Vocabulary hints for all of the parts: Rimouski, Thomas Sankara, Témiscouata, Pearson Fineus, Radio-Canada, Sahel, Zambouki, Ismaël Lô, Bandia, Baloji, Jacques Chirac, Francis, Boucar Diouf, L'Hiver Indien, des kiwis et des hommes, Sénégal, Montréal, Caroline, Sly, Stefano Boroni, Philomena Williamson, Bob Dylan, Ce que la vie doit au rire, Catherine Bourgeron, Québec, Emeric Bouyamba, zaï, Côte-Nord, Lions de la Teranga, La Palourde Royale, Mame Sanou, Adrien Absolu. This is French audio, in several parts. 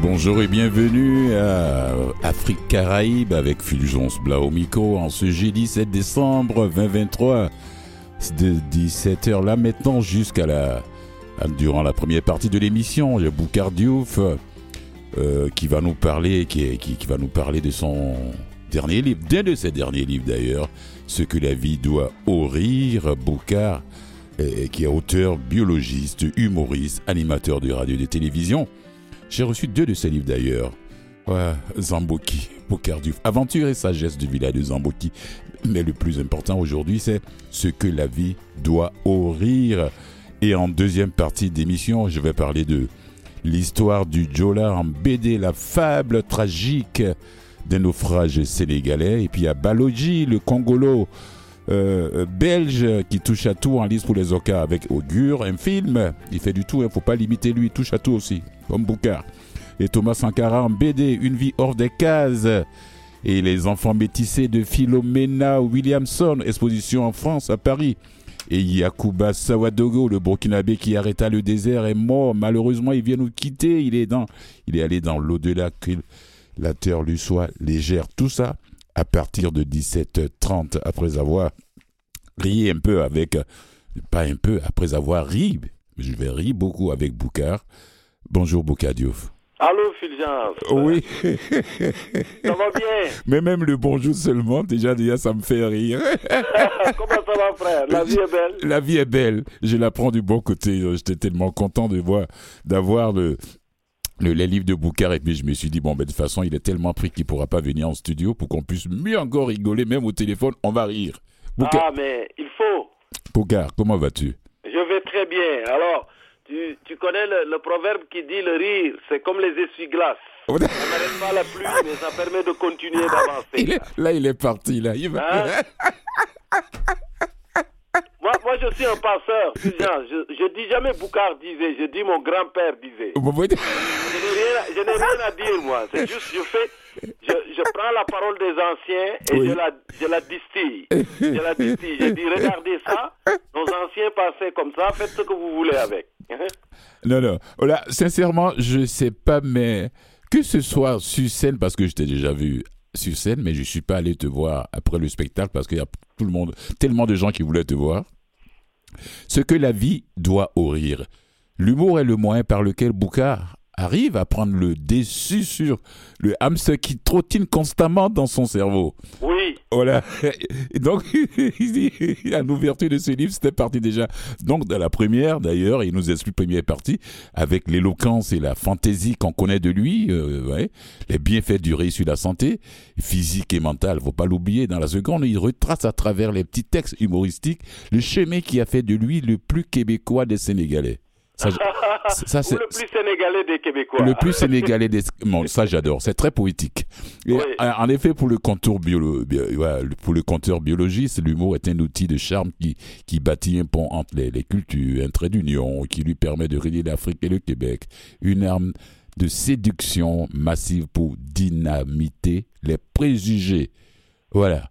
Bonjour et bienvenue à Afrique Caraïbes avec Fulgence Blaomico en ce jeudi 7 décembre 2023 de 17h là maintenant jusqu'à durant la première partie de l'émission. Il y a Boucar Diouf qui va nous parler de son dernier livre, d'un de ses derniers livres d'ailleurs, Ce que la vie doit au rire. Boucar qui est auteur, biologiste, humoriste, animateur de radio et de télévision. J'ai reçu deux de ses livres d'ailleurs. Ouais, Zambouki, Boucar Diouf, Aventure et sagesse du village de Zambouki. Mais le plus important aujourd'hui, c'est Ce que la vie doit au rire. Et en deuxième partie d'émission, je vais parler de l'histoire du Joola en BD, la fable tragique d'un naufrage sénégalais. Et puis à Baloji, le Congolo belge qui touche à tout en liste pour les Oka avec Augure, un film. Il fait du tout, il ne faut pas limiter lui, il touche à tout aussi. Comme Boucar. Et Thomas Sankara en BD, Une vie hors des cases. Et les enfants métissés de Philomena Williamson, exposition en France, à Paris. Et Yacouba Sawadogo, le Burkinabé qui arrêta le désert, est mort. Malheureusement, il vient nous quitter. Il est allé dans l'au-delà, que la terre lui soit légère. Tout ça à partir de 17h30, après avoir ri. Je vais rire beaucoup avec Boucar. Bonjour Boucar Diouf. Allô Fulgence. Oui. Ça va bien. Mais même le bonjour seulement, déjà ça me fait rire. Comment ça va frère? La vie est belle. La vie est belle. Je la prends du bon côté. J'étais tellement content de voir, d'avoir les livres de Boucar, et puis je me suis dit de toute façon il est tellement pris qu'il ne pourra pas venir en studio pour qu'on puisse mieux encore rigoler, même au téléphone on va rire. Boucar. Ah mais il faut. Boucar, comment vas-tu? Je vais très bien. Alors. Tu connais le proverbe qui dit le rire, c'est comme les essuie-glaces. On n'arrête pas la pluie, mais ça permet de continuer d'avancer. Il est parti. Moi, je suis un passeur. Je dis jamais Boucar disait, je dis mon grand-père disait. Je n'ai rien à dire, moi. C'est juste, je prends la parole des anciens et je la distille. Je dis, regardez ça, nos anciens passaient comme ça, faites ce que vous voulez avec. Non. Là, sincèrement, je sais pas, mais que ce soit sur scène, parce que je t'ai déjà vu sur scène, mais je suis pas allé te voir après le spectacle parce qu'il y a tout le monde, tellement de gens qui voulaient te voir. Ce que la vie doit au rire. L'humour est le moyen par lequel Boucar arrive à prendre le dessus sur le hamster qui trottine constamment dans son cerveau. Oui. Voilà. Et donc, à l'ouverture de ce livre, c'était parti déjà. Donc, dans la première, d'ailleurs, il nous explique la première partie avec l'éloquence et la fantaisie qu'on connaît de lui, les bienfaits du rire sur la santé, physique et mentale. Faut pas l'oublier. Dans la seconde, il retrace à travers les petits textes humoristiques le chemin qui a fait de lui le plus québécois des Sénégalais. Ça, c'est le plus sénégalais des Québécois. Le plus sénégalais des... Bon, ça, j'adore. C'est très poétique. Oui. En effet, pour le conteur biologiste, l'humour est un outil de charme qui bâtit un pont entre les cultures, un trait d'union qui lui permet de relier l'Afrique et le Québec. Une arme de séduction massive pour dynamiter les préjugés. Voilà.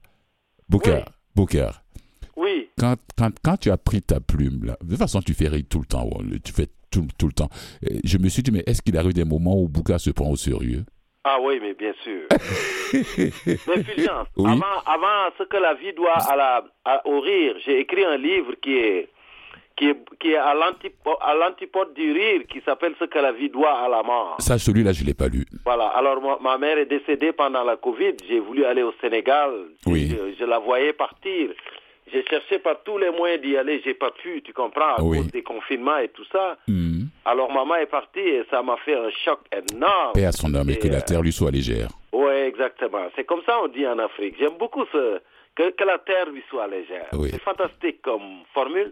Boucar. Oui. Quand tu as pris ta plume, là, de toute façon, tu fais rire tout le temps. Tu fais tout le temps. Je me suis dit, mais est-ce qu'il arrive des moments où Boucar se prend au sérieux? Ah oui, mais bien sûr. Mais Fulgence, oui? avant ce que la vie doit au rire, j'ai écrit un livre qui est à l'antipode du rire, qui s'appelle Ce que la vie doit à la mort. Ça, celui-là, je ne l'ai pas lu. Voilà. Alors, ma mère est décédée pendant la Covid. J'ai voulu aller au Sénégal. Oui. Je la voyais partir. J'ai cherché par tous les moyens d'y aller, j'ai pas pu, tu comprends, à cause des confinements et tout ça. Mmh. Alors maman est partie et ça m'a fait un choc énorme. Paix à son âme et que la terre lui soit légère. Oui, exactement. C'est comme ça on dit en Afrique. J'aime beaucoup que la terre lui soit légère. Oui. C'est fantastique comme formule.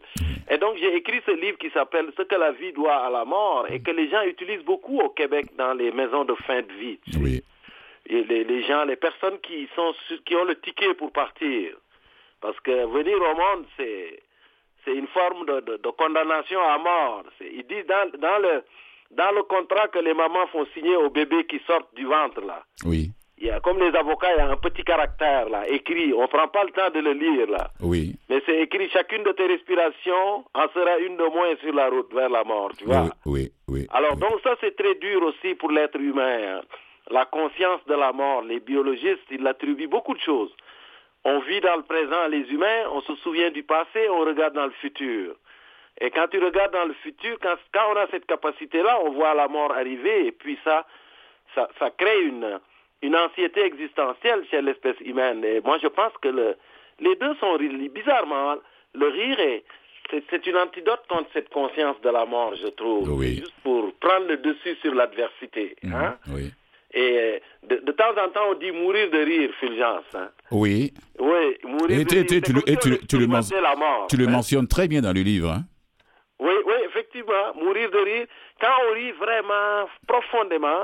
Et donc j'ai écrit ce livre qui s'appelle « Ce que la vie doit à la mort » et que les gens utilisent beaucoup au Québec dans les maisons de fin de vie. Oui. Et les gens, les personnes qui ont le ticket pour partir. Parce que venir au monde, c'est une forme de condamnation à mort. Il dit dans le contrat que les mamans font signer aux bébés qui sortent du ventre, là. Oui. il y a, comme les avocats, il y a un petit caractère là, écrit. On ne prend pas le temps de le lire là. Oui. Mais c'est écrit, chacune de tes respirations en sera une de moins sur la route vers la mort, tu vois. Oui, oui, oui. Alors, oui. Donc ça, c'est très dur aussi pour l'être humain. Hein. La conscience de la mort, les biologistes, ils l'attribuent beaucoup de choses. On vit dans le présent, les humains, on se souvient du passé, on regarde dans le futur. Et quand tu regardes dans le futur, quand on a cette capacité-là, on voit la mort arriver, et puis ça crée une anxiété existentielle chez l'espèce humaine. Et moi, je pense que les deux sont bizarrement. Le rire, c'est une antidote contre cette conscience de la mort, je trouve. Oui. Juste pour prendre le dessus sur l'adversité. Mmh, hein? Oui. Et de temps en temps, on dit mourir de rire, Fulgence. Hein. Oui. Oui, mourir de rire. Tu le mentionnes très bien dans le livre. Hein. Oui, oui, effectivement, mourir de rire. Quand on rit vraiment profondément,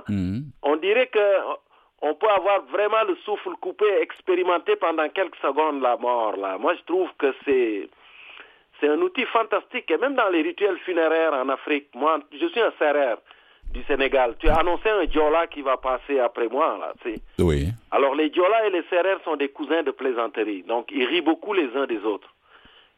on dirait qu'on peut avoir vraiment le souffle coupé, expérimenter pendant quelques secondes la mort. Là. Moi, je trouve que c'est un outil fantastique. Et même dans les rituels funéraires en Afrique, moi, je suis un serrère du Sénégal. Tu as annoncé un Joola qui va passer après moi, là, tu sais. Oui. Alors, les Joola et les Sérères sont des cousins de plaisanterie. Donc, ils rient beaucoup les uns des autres.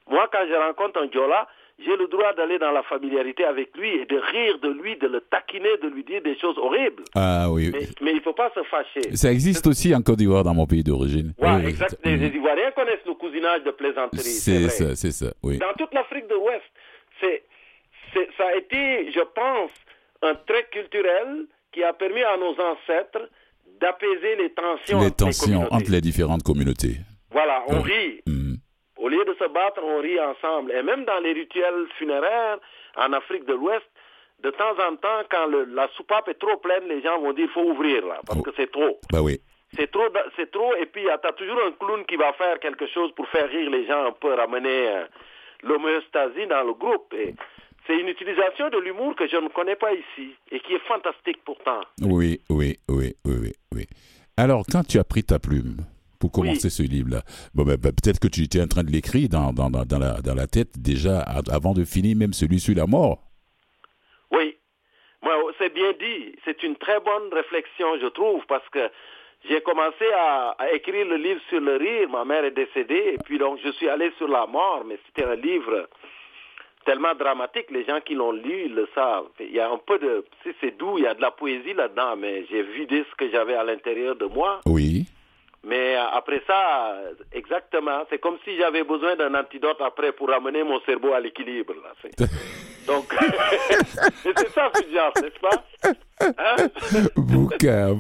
Moi, quand je rencontre un Joola, j'ai le droit d'aller dans la familiarité avec lui et de rire de lui, de le taquiner, de lui dire des choses horribles. Ah oui. Mais il ne faut pas se fâcher. Ça existe aussi en Côte d'Ivoire, dans mon pays d'origine. Ouais, oui, exact. Les Ivoiriens connaissent le cousinage de plaisanterie. C'est ça, oui. Dans toute l'Afrique de l'Ouest, ça a été, je pense, un trait culturel qui a permis à nos ancêtres d'apaiser les tensions entre les différentes communautés. Voilà, on rit. Mmh. Au lieu de se battre, on rit ensemble. Et même dans les rituels funéraires en Afrique de l'Ouest, de temps en temps, quand la soupape est trop pleine, les gens vont dire « il faut ouvrir là, parce que c'est trop ». Bah oui. C'est trop, et puis t'as toujours un clown qui va faire quelque chose pour faire rire les gens, un peu ramener l'homéostasie dans le groupe. Et c'est une utilisation de l'humour que je ne connais pas ici et qui est fantastique pourtant. Oui, oui, oui, oui, oui. Alors, quand tu as pris ta plume pour commencer ce livre-là, peut-être que tu étais en train de l'écrire dans la tête déjà avant de finir même celui sur la mort. Oui, c'est bien dit. C'est une très bonne réflexion, je trouve, parce que j'ai commencé à écrire le livre sur le rire. Ma mère est décédée et puis donc je suis allé sur la mort, mais c'était un livre tellement dramatique, les gens qui l'ont lu, ils le savent. Il y a un peu de... C'est doux, il y a de la poésie là-dedans, mais j'ai vidé ce que j'avais à l'intérieur de moi. Oui. Mais après ça, exactement, c'est comme si j'avais besoin d'un antidote après pour ramener mon cerveau à l'équilibre. Là, c'est... Donc, c'est ça, Fulgence, n'est-ce pas? Hein? Boucar,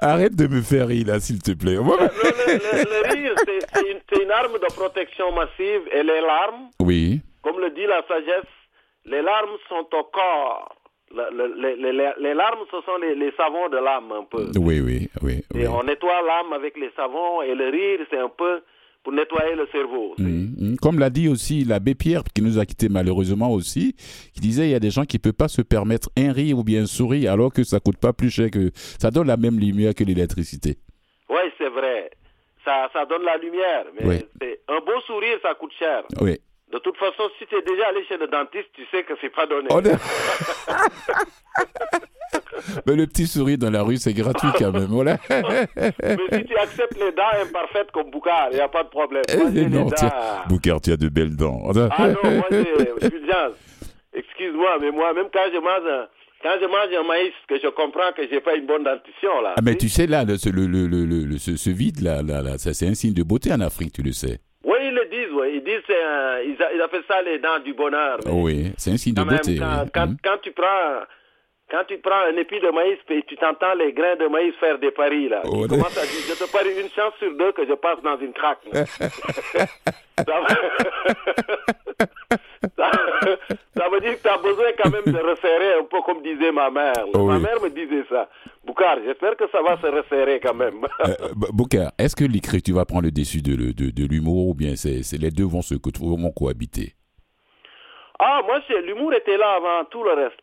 arrête de me faire rire, là, s'il te plaît. Le rire, c'est une arme de protection massive et les larmes... Oui. Comme le dit la sagesse, les larmes sont au corps. Les larmes, ce sont les savons de l'âme, un peu. Oui, oui, oui. Et on nettoie l'âme avec les savons, et le rire, c'est un peu pour nettoyer le cerveau. Comme l'a dit aussi l'abbé Pierre, qui nous a quittés malheureusement aussi, qui disait qu'il y a des gens qui ne peuvent pas se permettre un rire ou bien un sourire, alors que ça ne coûte pas plus cher que... Ça donne la même lumière que l'électricité. Oui, c'est vrai. Ça donne la lumière, mais c'est... un beau sourire, ça coûte cher. Oui. De toute façon, si tu es déjà allé chez le dentiste, tu sais que c'est pas donné. Mais le petit sourire dans la rue, c'est gratuit quand même. Voilà. Mais si tu acceptes les dents imparfaites comme Boucar, il n'y a pas de problème. Boucar, tu as de belles dents. Ah non, moi, excuse-moi, mais moi, même quand je mange un maïs, que je comprends que j'ai pas une bonne dentition là. Ah mais tu sais là, ce vide là, ça c'est un signe de beauté en Afrique, tu le sais. Ils appellent ça les dents du bonheur. Oui, c'est un signe de beauté. Quand tu prends un épi de maïs et tu t'entends les grains de maïs faire des paris, là, tu commences à dire, je te parie une chance sur deux que je passe dans une craque. Ça veut dire que tu as besoin quand même de resserrer un peu comme disait ma mère. Ma mère me disait ça. Boucar, j'espère que ça va se resserrer quand même. Boucar, est-ce que l'écriture va prendre le dessus de l'humour ou bien les deux vont cohabiter? Ah, moi, l'humour était là avant tout le reste.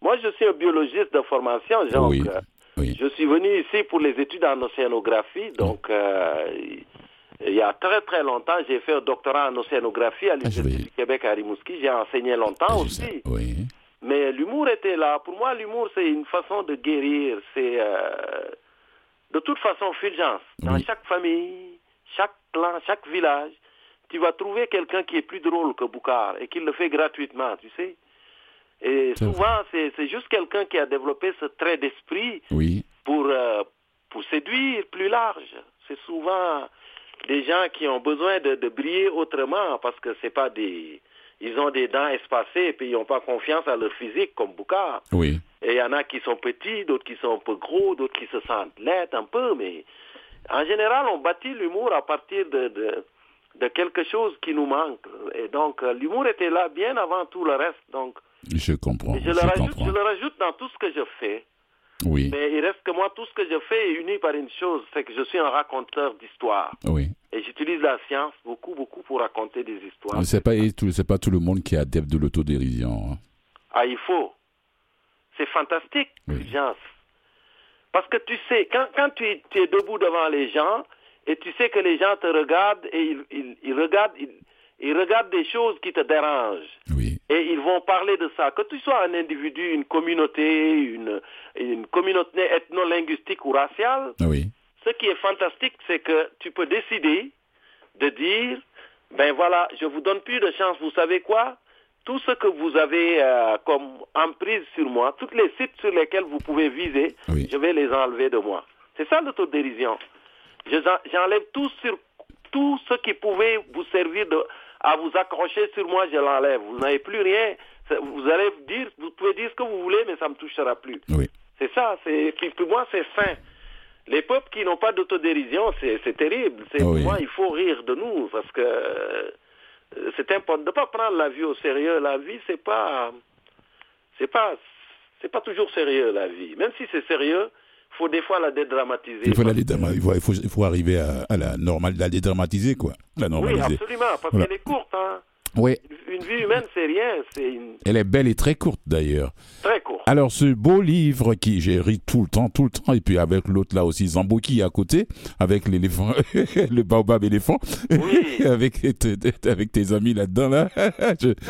Moi, je suis un biologiste de formation, genre. Oui, oui. Je suis venu ici pour les études en océanographie, donc il y a très très longtemps, j'ai fait un doctorat en océanographie à l'Université du Québec à Rimouski, j'ai enseigné longtemps aussi. Oui. Mais l'humour était là. Pour moi, l'humour, c'est une façon de guérir, De toute façon, Fulgence, dans chaque famille, chaque clan, chaque village, tu vas trouver quelqu'un qui est plus drôle que Boucar et qui le fait gratuitement, tu sais. Et souvent, c'est juste quelqu'un qui a développé ce trait d'esprit pour séduire plus large. C'est souvent des gens qui ont besoin de briller autrement parce que c'est pas des... Ils ont des dents espacées et puis ils n'ont pas confiance à leur physique comme Boucar. Oui. Et il y en a qui sont petits, d'autres qui sont un peu gros, d'autres qui se sentent laides un peu, mais en général, on bâtit l'humour à partir de quelque chose qui nous manque. Et donc, l'humour était là bien avant tout le reste. Donc, je comprends. Je le rajoute dans tout ce que je fais. Oui. Mais il reste que moi, tout ce que je fais est uni par une chose, c'est que je suis un raconteur d'histoires. Oui. Et j'utilise la science beaucoup pour raconter des histoires. C'est pas tout le monde qui est adepte de l'autodérision. Hein. Ah, il faut. C'est fantastique, Fulgence. Parce que tu sais, quand tu es debout devant les gens, et tu sais que les gens te regardent, et ils regardent des choses qui te dérangent. Oui. Et ils vont parler de ça. Que tu sois un individu, une communauté, une communauté ethno-linguistique ou raciale, ce qui est fantastique, c'est que tu peux décider de dire, ben voilà, je vous donne plus de chance, vous savez quoi ? Tout ce que vous avez comme emprise sur moi, tous les sites sur lesquels vous pouvez viser, je vais les enlever de moi. C'est ça l'autodérision. J'enlève tout ce qui pouvait vous servir à vous accrocher sur moi, je l'enlève. Vous n'avez plus rien. Vous pouvez dire ce que vous voulez, mais ça ne me touchera plus. Oui. C'est ça. Pour moi, c'est sain. Les peuples qui n'ont pas d'autodérision, c'est terrible. Pour moi, il faut rire de nous parce que... C'est important de ne pas prendre la vie au sérieux. La vie, c'est pas toujours sérieux, la vie. Même si c'est sérieux, il faut des fois la dédramatiser. Il faut arriver à la normale, la dédramatiser, quoi. La normaliser. Oui, absolument, parce qu'elle est courte. Hein. Oui. Une vie humaine, c'est rien. Elle est belle et très courte, d'ailleurs. Très courte. Alors, ce beau livre qui j'ai ri tout le temps, et puis avec l'autre là aussi, Zambouki à côté, avec l'éléphant, le baobab éléphant, avec tes amis là-dedans. Là. Ça,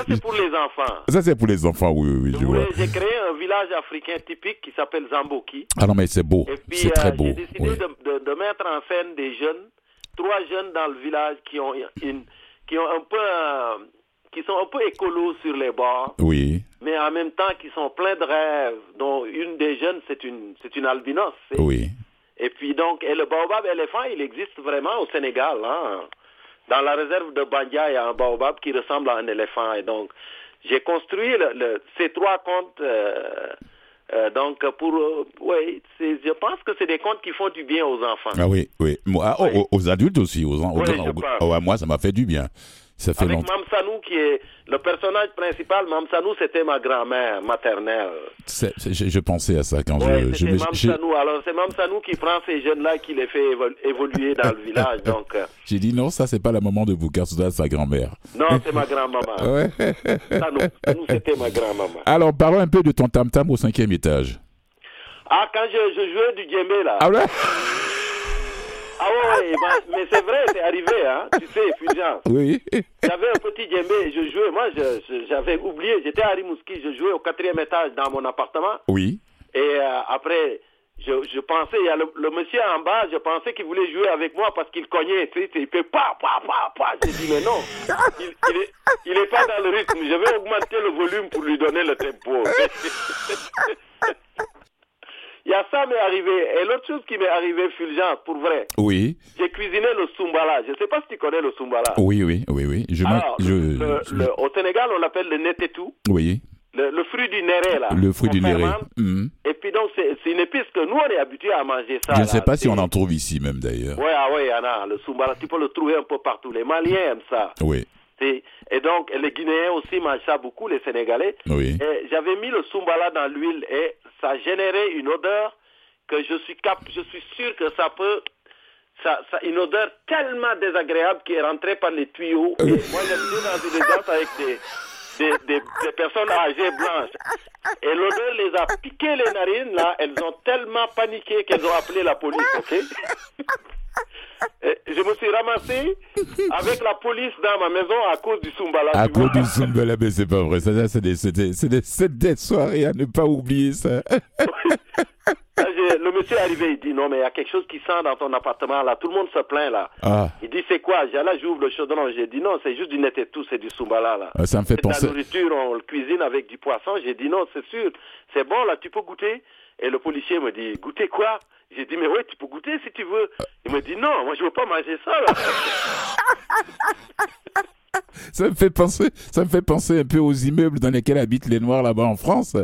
c'est pour les enfants. Ça, c'est pour les enfants, oui. J'ai créé un village africain typique qui s'appelle Zambouki. Ah non, mais c'est beau. Et puis, c'est très beau. J'ai décidé de mettre en scène des jeunes, 3 jeunes dans le village qui sont un peu écolos sur les bords, mais en même temps qui sont pleins de rêves, dont une des jeunes, c'est une albinos. Et puis donc, et le baobab éléphant, il existe vraiment au Sénégal. Hein. Dans la réserve de Bandia, il y a un baobab qui ressemble à un éléphant. Et donc, j'ai construit ces 3 contes. Donc, je pense que c'est des contes qui font du bien aux enfants. Ah oui. Aux adultes aussi. Moi, ça m'a fait du bien. Ça fait avec Mame Sanou, qui est le personnage principal. Mame Sanou, c'était ma grand-mère maternelle. Je pensais à ça quand c'était Mame Sanou. Alors, c'est Mame Sanou qui prend ces jeunes-là et qui les fait évoluer dans le village. Donc, j'ai dit non, ça, c'est pas la maman de Boucar, c'est sa grand-mère. Non, c'est ma grand-maman. Sanou, c'était ma grand-maman. Alors, parlons un peu de ton tam-tam au 5e étage. Ah, quand je jouais du djembé, là. Ah, là. Ah ouais, mais c'est vrai, c'est arrivé, hein, tu sais, Fulgence. Oui. J'avais un petit djembé, je jouais, moi, j'avais oublié, j'étais à Rimouski, je jouais au 4e étage dans mon appartement. Oui. Et après, je pensais, il y a le monsieur en bas, je pensais qu'il voulait jouer avec moi parce qu'il cognait, tu sais, il fait pa. J'ai dit, mais non, il est pas dans le rythme, je vais augmenter le volume pour lui donner le tempo. Il y a ça m'est arrivé. Et l'autre chose qui m'est arrivée, Fulgence, pour vrai. Oui. J'ai cuisiné le soumbala. Je ne sais pas si tu connais le soumbala. Oui. Au Sénégal, on l'appelle le netetou. Oui. Le fruit du néré, là. Le fruit du néré. Et puis donc, c'est une épice que nous, on est habitués à manger ça. Je ne sais pas si on en trouve ici même, d'ailleurs. Oui, Anna, le soumbala. Tu peux le trouver un peu partout. Les Maliens aiment ça. Oui. Et donc, les Guinéens aussi mangent ça beaucoup, les Sénégalais. Oui. Et j'avais mis le soumbala dans l'huile et ça a généré une odeur que je suis sûr que ça peut... une odeur tellement désagréable qui est rentrée par les tuyaux. Et moi, j'étais dans une danse avec des personnes âgées blanches. Et l'odeur les a piqué les narines, là. Elles ont tellement paniqué qu'elles ont appelé la police, OK? Et je me suis ramassé avec la police dans ma maison à cause du soumbala. À cause du soumbala, mais c'est pas vrai. Ça, c'est des soirées à ne pas oublier ça. Le monsieur est arrivé, il dit, non, mais il y a quelque chose qui sent dans ton appartement, là. Tout le monde se plaint, là. Ah. Il dit, c'est quoi? J'ai là, j'ouvre le chaudron. J'ai dit, non, c'est juste du netetou, c'est du soumbala, là. Ça me fait penser. La nourriture, on le cuisine avec du poisson. J'ai dit, non, c'est sûr. C'est bon, là, tu peux goûter. Et le policier me dit, goûter quoi? J'ai dit, mais oui, tu peux goûter si tu veux. Il me dit, non, moi, je veux pas manger ça, là. Ça me fait penser un peu aux immeubles dans lesquels habitent les Noirs là-bas en France,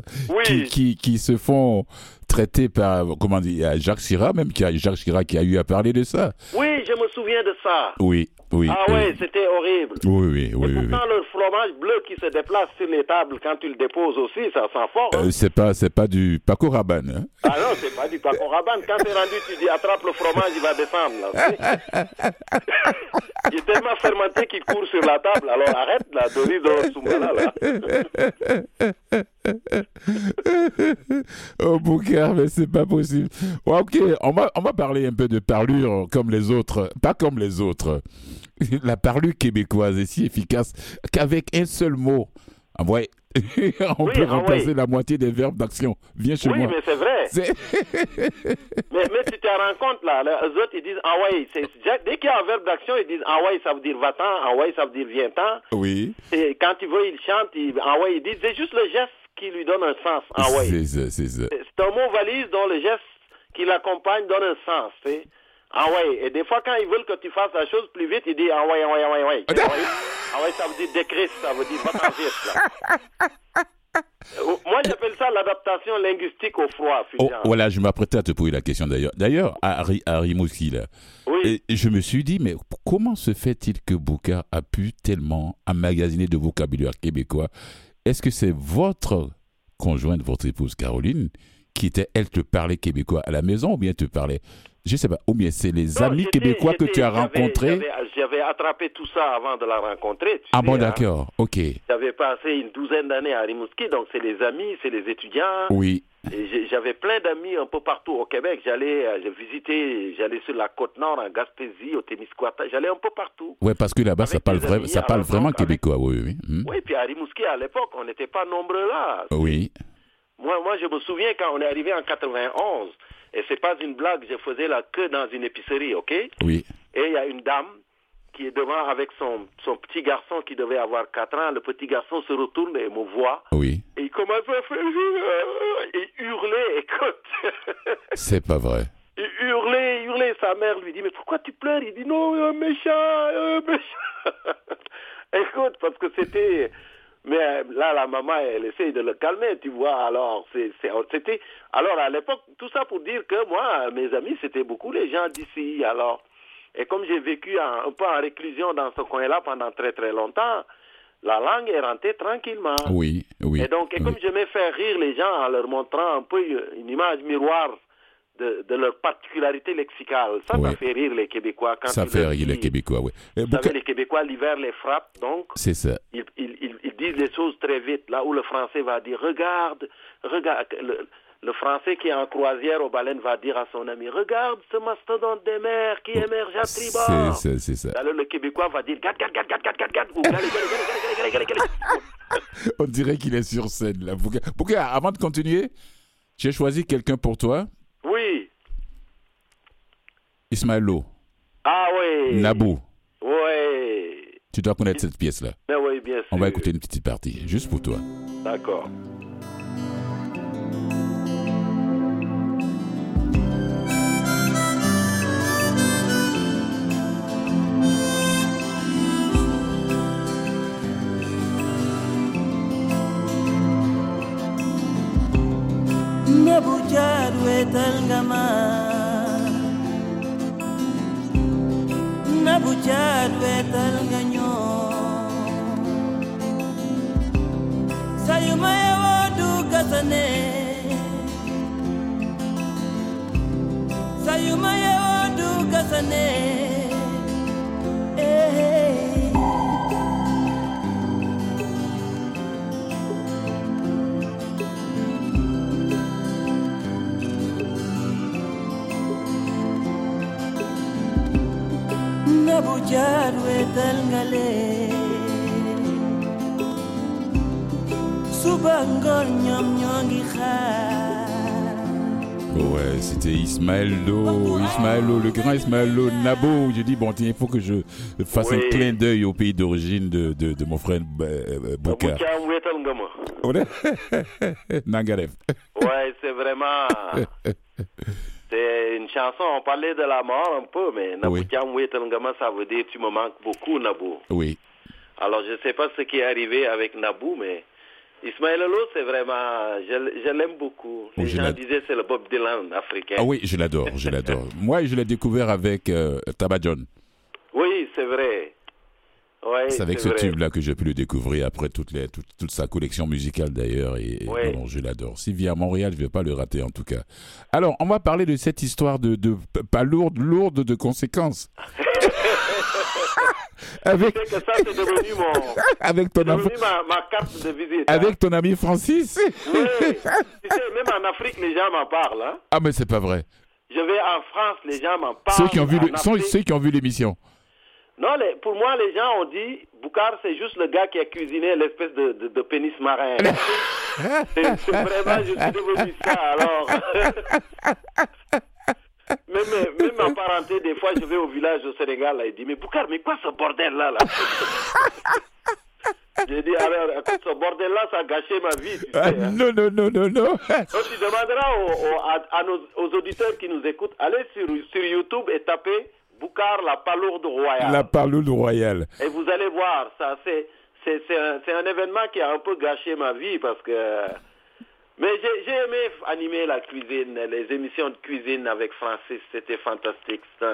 oui. qui se font traiter par, comment dire, Jacques Chirac, même Jacques Chirac qui a eu à parler de ça. Oui, je me souviens de ça. Oui, oui. Ah ouais, c'était horrible. Oui. Et pourtant, le fromage bleu qui se déplace sur les tables quand tu le déposes aussi, ça sent fort. Hein. C'est pas du Paco Rabanne. Hein. Ah non, c'est pas du Paco Rabanne. Quand t'es rendu, tu dis attrape le fromage, il va descendre. Là. Il est tellement fermenté qu'il court sur la table. Alors arrête là, donner de soumbala là. Oh Boucar, mais c'est pas possible. Ouais, ok, on va parler un peu de parlure comme les autres, pas comme les autres. La parlure québécoise est si efficace qu'avec un seul mot, ah ouais, on peut remplacer la moitié des verbes d'action. Viens chez moi. Oui, mais c'est vrai. Mais tu te rends compte, là, les autres, ils disent « ah ouais ». Dès qu'il y a un verbe d'action, ils disent « ah ouais », ça veut dire « va-t'en », « ah ouais », ça veut dire « viens-t'en ». Oui. Et quand il veut, il chante « ah ouais », ils disent. C'est juste le geste qui lui donne un sens. « Ah ouais ». C'est ça. C'est un mot valise dont le geste qui l'accompagne donne un sens, tu sais. Ah ouais, et des fois quand ils veulent que tu fasses la chose plus vite, ils disent ah ouais. Ah ouais, ça veut dire décrisse, ça veut dire pas t'en vite. Moi j'appelle ça l'adaptation linguistique au froid. Voilà, je m'apprêtais à te poser la question d'ailleurs. D'ailleurs, à Rimouski là, oui. Et je me suis dit, mais comment se fait-il que Boucar a pu tellement emmagasiner de vocabulaire québécois? Est-ce que c'est votre conjointe, votre épouse Caroline, qui était, elle te parlait québécois à la maison ou bien te parlait... Je sais pas, ou bien c'est les amis québécois que tu as rencontrés. J'avais attrapé tout ça avant de la rencontrer. D'accord, ok. J'avais passé une 12aine d'années à Rimouski, donc c'est les amis, c'est les étudiants. Oui. Et j'avais plein d'amis un peu partout au Québec. J'allais sur la Côte-Nord, en Gaspésie, au Témiscouata, j'allais un peu partout. Oui, parce que là-bas, ça parle vraiment québécois, oui. Hmm. Oui, puis à Rimouski, à l'époque, on n'était pas nombreux là. Oui. Moi, je me souviens quand on est arrivé en 91... Et c'est pas une blague, je faisais la queue dans une épicerie, ok? Oui. Et il y a une dame qui est devant avec son petit garçon qui devait avoir 4 ans. Le petit garçon se retourne et me voit. Oui. Et il commence à faire... Et hurler, écoute. C'est pas vrai. Il hurlait. Sa mère lui dit, mais pourquoi tu pleures? Il dit, non, méchant. Écoute, parce que c'était... Mais là, la maman, elle essaye de le calmer, tu vois. Alors, c'était... Alors, à l'époque, tout ça pour dire que moi, mes amis, c'était beaucoup les gens d'ici. Alors, et comme j'ai vécu un peu en réclusion dans ce coin-là pendant très, très longtemps, la langue est rentrée tranquillement. Oui. Et donc, comme j'aimais faire rire les gens en leur montrant un peu une image miroir de leur particularité lexicale. Ça fait rire les Québécois. Ça fait rire les Québécois, oui. Vous savez, les Québécois, l'hiver les frappe, donc... C'est ça. Ils disent les choses très vite, là où le français va dire « regarde ». Le français qui est en croisière aux baleines va dire à son ami « regarde ce mastodonte des mers qui émerge à tribord ». C'est ça. Alors le Québécois va dire « gade ». On dirait qu'il est sur scène, là. Boucar, avant de continuer, j'ai choisi quelqu'un pour toi. Oui. Ismaël Lô. Ah oui. Nabou. Oui. Tu dois connaître cette pièce-là. Mais oui, bien sûr. On va écouter une petite partie, juste pour toi. D'accord. Nabuchadwe talganyo Sayumaya wadu kasane Sayumaya wadu kasane Nabuchadwe talngale Subangor nyom nyongi kha Ouais, c'était Ismaël Lô, le grand Ismaël Lô, Nabou. J'ai dit, bon, tiens, il faut que je fasse un clin d'œil au pays d'origine de mon frère Boucar. Nangaref. Ouais, c'est vraiment... C'est une chanson, on parlait de la mort un peu, mais Nabou Kamwe Telngama, ça veut dire tu me manques beaucoup, Nabou. Oui. Alors, je ne sais pas ce qui est arrivé avec Nabou, mais... Ismaël Lô, c'est vraiment... Je l'aime beaucoup. Les gens disaient c'est le Bob Dylan africain. Ah oui, je l'adore. Moi, je l'ai découvert avec Tabajon. Oui, c'est vrai. Ouais, c'est avec ce tube-là que j'ai pu le découvrir après toute sa collection musicale d'ailleurs. Et non, je l'adore. S'il vient à Montréal, je ne vais pas le rater en tout cas. Alors, on va parler de cette histoire de pas lourde de conséquences. Avec... Tu sais que ça, c'est devenu ma carte de visite. Avec ton ami Francis. Oui, tu sais, même en Afrique, les gens m'en parlent. Hein. Ah, mais c'est pas vrai. Je vais en France, les gens m'en parlent. Ceux qui ont vu l'émission. Non, pour moi, les gens ont dit, Boucar, c'est juste le gars qui a cuisiné l'espèce de pénis marin. C'est vraiment, je suis devenu ça, alors... Même en parenté, des fois, je vais au village au Sénégal, là, il dit, mais Boucar, mais quoi ce bordel-là, là? J'ai dit, alors, ce bordel-là, ça a gâché ma vie, tu sais. Non. Donc, tu demanderas aux auditeurs qui nous écoutent, allez sur YouTube et tapez Boucar, la palourde royale. La palourde royale. Et vous allez voir, ça, c'est un événement qui a un peu gâché ma vie, parce que... Mais j'ai aimé animer la cuisine, les émissions de cuisine avec Francis, c'était fantastique. C'est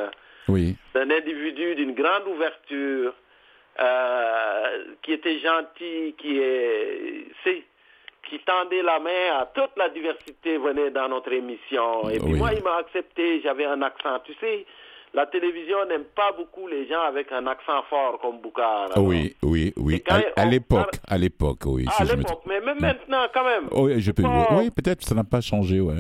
un individu d'une grande ouverture, qui était gentil, qui tendait la main à toute la diversité venait dans notre émission. Et puis moi, il m'a accepté, j'avais un accent, tu sais... La télévision n'aime pas beaucoup les gens avec un accent fort comme Boucar. Oui. À l'époque, oui. Mais même maintenant, quand même. Oui, peut-être ça n'a pas changé, ouais.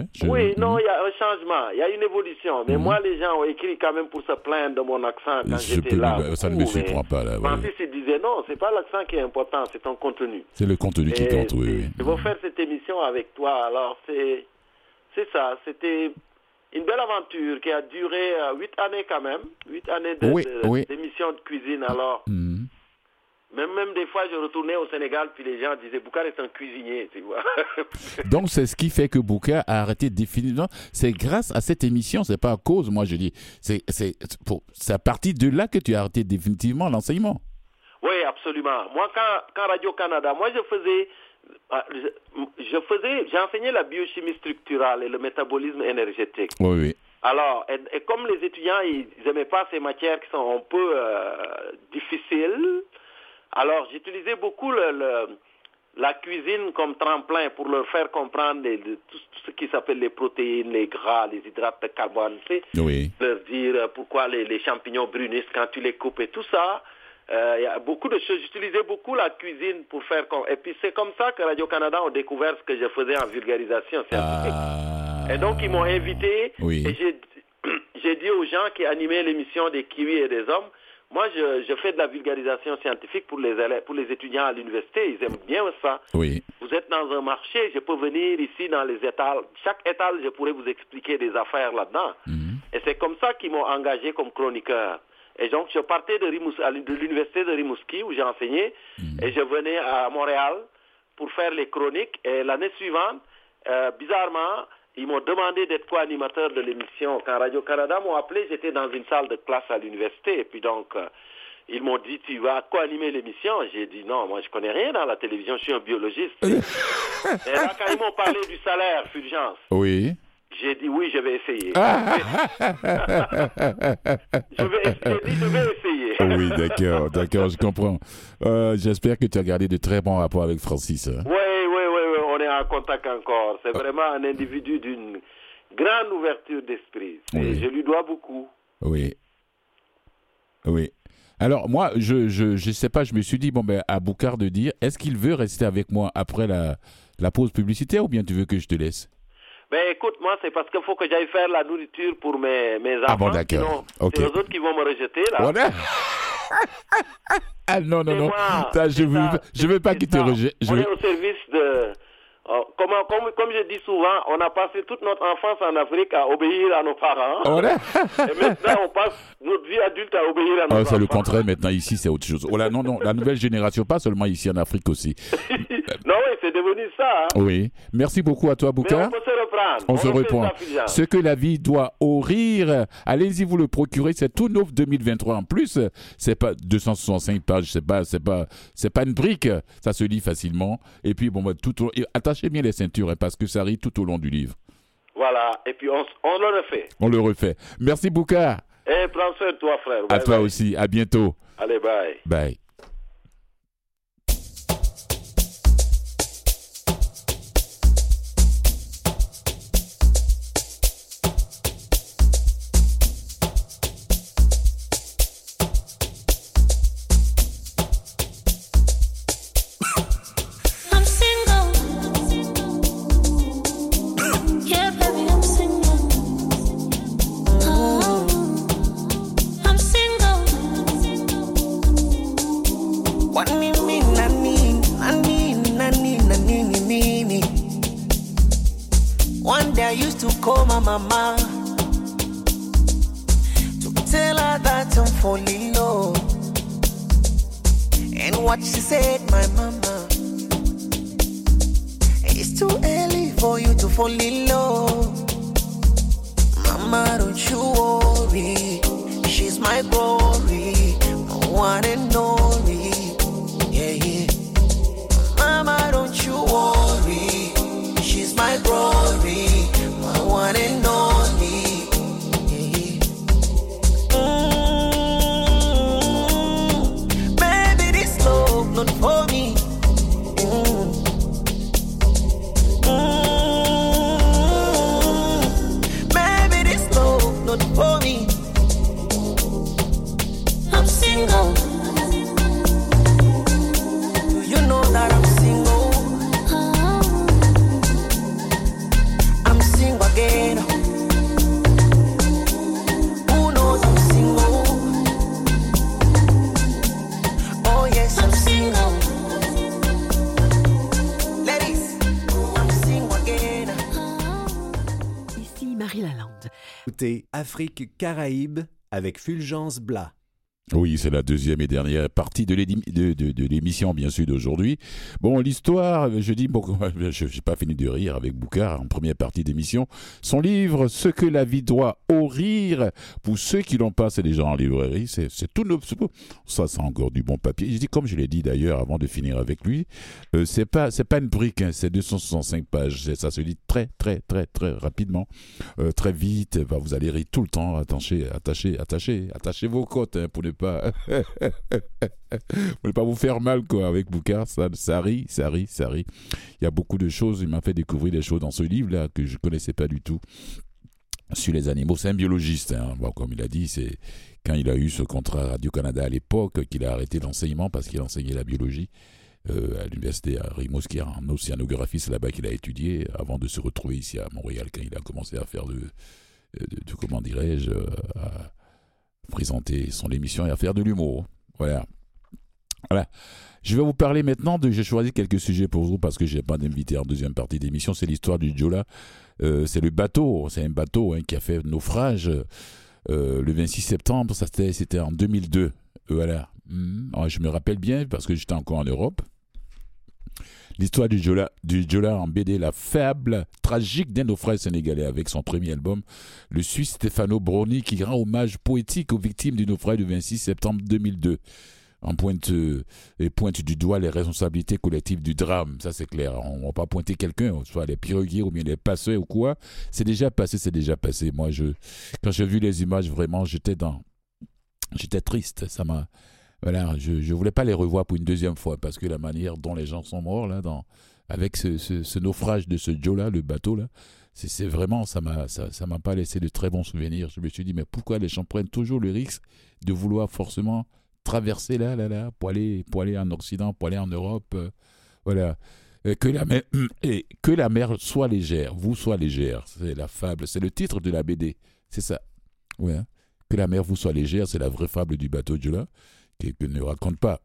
Non, il y a un changement, il y a une évolution. Mais moi, les gens ont écrit quand même pour se plaindre de mon accent quand j'étais là. Ça ne me surprend pas, là. Francis, il disait, non, c'est pas l'accent qui est important, c'est ton contenu. C'est le contenu qui compte, oui. Je vais faire cette émission avec toi, alors c'est ça, c'était... Une belle aventure qui a duré 8 années quand même, 8 années d'émissions de cuisine alors. Mm. Même des fois, je retournais au Sénégal, puis les gens disaient, Boucar est un cuisinier, tu vois. Donc, c'est ce qui fait que Boucar a arrêté définitivement. C'est grâce à cette émission, c'est pas à cause, moi je dis. C'est à partir de là que tu as arrêté définitivement l'enseignement. Oui, absolument. Moi, quand Radio-Canada, moi j'enseignais la biochimie structurale et le métabolisme énergétique. Oui. Alors, et comme les étudiants, ils n'aimaient pas ces matières qui sont un peu difficiles, alors j'utilisais beaucoup la cuisine comme tremplin pour leur faire comprendre tout ce qui s'appelle les protéines, les gras, les hydrates de carbone, tu sais. Oui. Leur dire pourquoi les champignons brunissent quand tu les coupes et tout ça. Il y a beaucoup de choses, j'utilisais beaucoup la cuisine pour faire... Et puis c'est comme ça que Radio-Canada ont découvert ce que je faisais en vulgarisation scientifique. Et donc ils m'ont invité, et j'ai dit aux gens qui animaient l'émission des kiwis et des hommes, moi je fais de la vulgarisation scientifique pour les élèves, pour les étudiants à l'université, ils aiment bien ça. Oui. Vous êtes dans un marché, je peux venir ici dans les étals, chaque étal je pourrais vous expliquer des affaires là-dedans. Mm-hmm. Et c'est comme ça qu'ils m'ont engagé comme chroniqueur. Et donc, je partais de l'université de Rimouski, où j'ai enseigné, et je venais à Montréal pour faire les chroniques. Et l'année suivante, bizarrement, ils m'ont demandé d'être co-animateur de l'émission. Quand Radio-Canada m'a appelé, j'étais dans une salle de classe à l'université. Et puis donc, ils m'ont dit, tu vas co-animer l'émission. J'ai dit, non, moi, je connais rien dans la télévision, je suis un biologiste. Et là, quand ils m'ont parlé du salaire, Fulgence. Oui. J'ai dit oui, je vais essayer. Je vais essayer. Oui, d'accord, je comprends. J'espère que tu as gardé de très bons rapports avec Francis. Hein. Oui, on est en contact encore. C'est vraiment un individu d'une grande ouverture d'esprit. Je lui dois beaucoup. Oui. Alors moi, je sais pas, je me suis dit, à Boucar de dire, est-ce qu'il veut rester avec moi après la pause publicitaire ou bien tu veux que je te laisse? Ben écoute, moi c'est parce qu'il faut que j'aille faire la nourriture pour mes enfants. Ah bon, d'accord. C'est eux autres qui vont me rejeter là. Voilà. Ah non. Je veux pas qu'ils te rejettent. On est au service de Comme je dis souvent, on a passé toute notre enfance en Afrique à obéir à nos parents. Oh là. Et maintenant, on passe notre vie adulte à obéir à nos parents. C'est le contraire maintenant. Ici, c'est autre chose. Oh là, non, non, la nouvelle génération, pas seulement ici en Afrique aussi. Non, oui, c'est devenu ça. Hein. Oui. Merci beaucoup à toi, Boucar. On se reprend. Ce que la vie doit au rire. Allez-y, vous le procurez. C'est tout neuf 2023 en plus. C'est pas 265 pages. C'est pas une brique. Ça se lit facilement. Et puis, bon, bah, attachez bien les ceintures, hein, parce que ça rit tout au long du livre. Voilà. Et puis, on le refait. Merci, Boucar. Et prends soin de toi, frère. À toi aussi. À bientôt. Allez, bye. Bye. Mama, to tell her that I'm falling low, and what she said, my mama, it's too early for you to fall in love. Mama, don't you worry, she's my glory, my one and only. Yeah, yeah. Mama, don't you worry, she's my glory. One and only. Baby, this love not for me. Baby, this love not for me. I'm single. Do you know that I'm single? Ici Marie-Lalande. Écoutez Afrique Caraïbes avec Fulgence Blas. Oui, c'est la deuxième et dernière partie de l'émission, bien sûr, d'aujourd'hui. Bon, l'histoire, je n'ai pas fini de rire avec Boucar en première partie d'émission. Son livre, Ce que la vie doit au rire, pour ceux qui l'ont pas, c'est déjà en librairie, c'est tout neuf. Ça, c'est encore du bon papier. Je dis, comme je l'ai dit d'ailleurs avant de finir avec lui, c'est pas une brique, hein, c'est 265 pages. Ça se lit très, très, très, très rapidement, très vite. Bah, vous allez rire tout le temps, attachez vos côtes, hein, pour ne pas vous faire mal, quoi, avec Boucar. Ça rit. Il y a beaucoup de choses. Il m'a fait découvrir des choses dans ce livre là que je connaissais pas du tout sur les animaux. C'est un biologiste, hein. Bon, comme il a dit, c'est quand il a eu ce contrat Radio-Canada à l'époque qu'il a arrêté l'enseignement parce qu'il enseignait la biologie à l'université à Rimouski en océanographie. C'est là-bas qu'il a étudié avant de se retrouver ici à Montréal quand il a commencé à faire de comment dirais-je, à présenter son émission et à faire de l'humour. Voilà. Je vais vous parler maintenant j'ai choisi quelques sujets pour vous parce que j'ai pas d'invité en deuxième partie d'émission. C'est l'histoire du Joola. C'est le bateau. C'est un bateau, hein, qui a fait naufrage le 26 septembre. Ça, c'était en 2002. Voilà. Alors, je me rappelle bien parce que j'étais encore en Europe. L'histoire du Joola en BD, la fable tragique d'un naufrage sénégalais, avec son premier album, le Suisse Stefano Boroni, qui rend hommage poétique aux victimes du naufrage du 26 septembre 2002. Pointe du doigt les responsabilités collectives du drame, ça c'est clair. On ne va pas pointer quelqu'un, soit les piroguiers ou bien les passeurs ou quoi. C'est déjà passé. Moi, quand j'ai vu les images, vraiment, j'étais triste. Ça m'a... Voilà, je voulais pas les revoir pour une deuxième fois parce que la manière dont les gens sont morts là, avec ce naufrage de ce Joola, le bateau là, c'est vraiment, ça m'a pas laissé de très bons souvenirs. Je me suis dit, mais pourquoi les gens prennent toujours le risque de vouloir forcément traverser là pour aller en Occident, pour aller en Europe, voilà. Que la mer soit légère, vous soit légère, c'est la fable, c'est le titre de la BD, c'est ça. Ouais, hein. Que la mer vous soit légère, c'est la vraie fable du bateau Joola. Qui ne raconte pas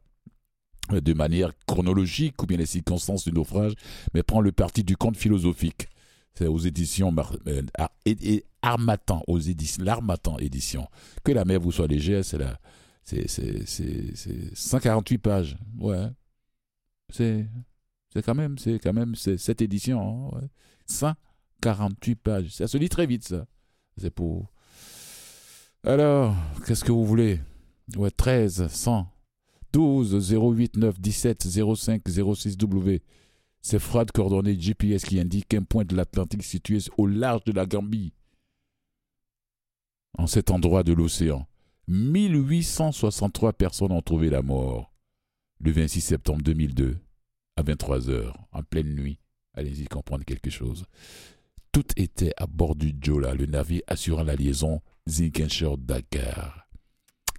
de manière chronologique ou bien les circonstances du naufrage, mais prend le parti du conte philosophique. C'est aux éditions L'Armatan, L'Armatan édition. Que la mer vous soit légère, c'est 148 pages. Ouais. C'est cette édition. Hein, ouais. 148 pages. Ça se lit très vite, ça. C'est pour... Alors, qu'est-ce que vous voulez ? Ouais, 13, 100, 12, 08, 9, 17, 05, 06, W. Ces froides coordonnées GPS qui indiquent un point de l'Atlantique situé au large de la Gambie. En cet endroit de l'océan, 1863 personnes ont trouvé la mort le 26 septembre 2002 à 23h, en pleine nuit. Allez-y comprendre quelque chose. Tout était à bord du Joola, le navire assurant la liaison Ziguinchor-Dakar.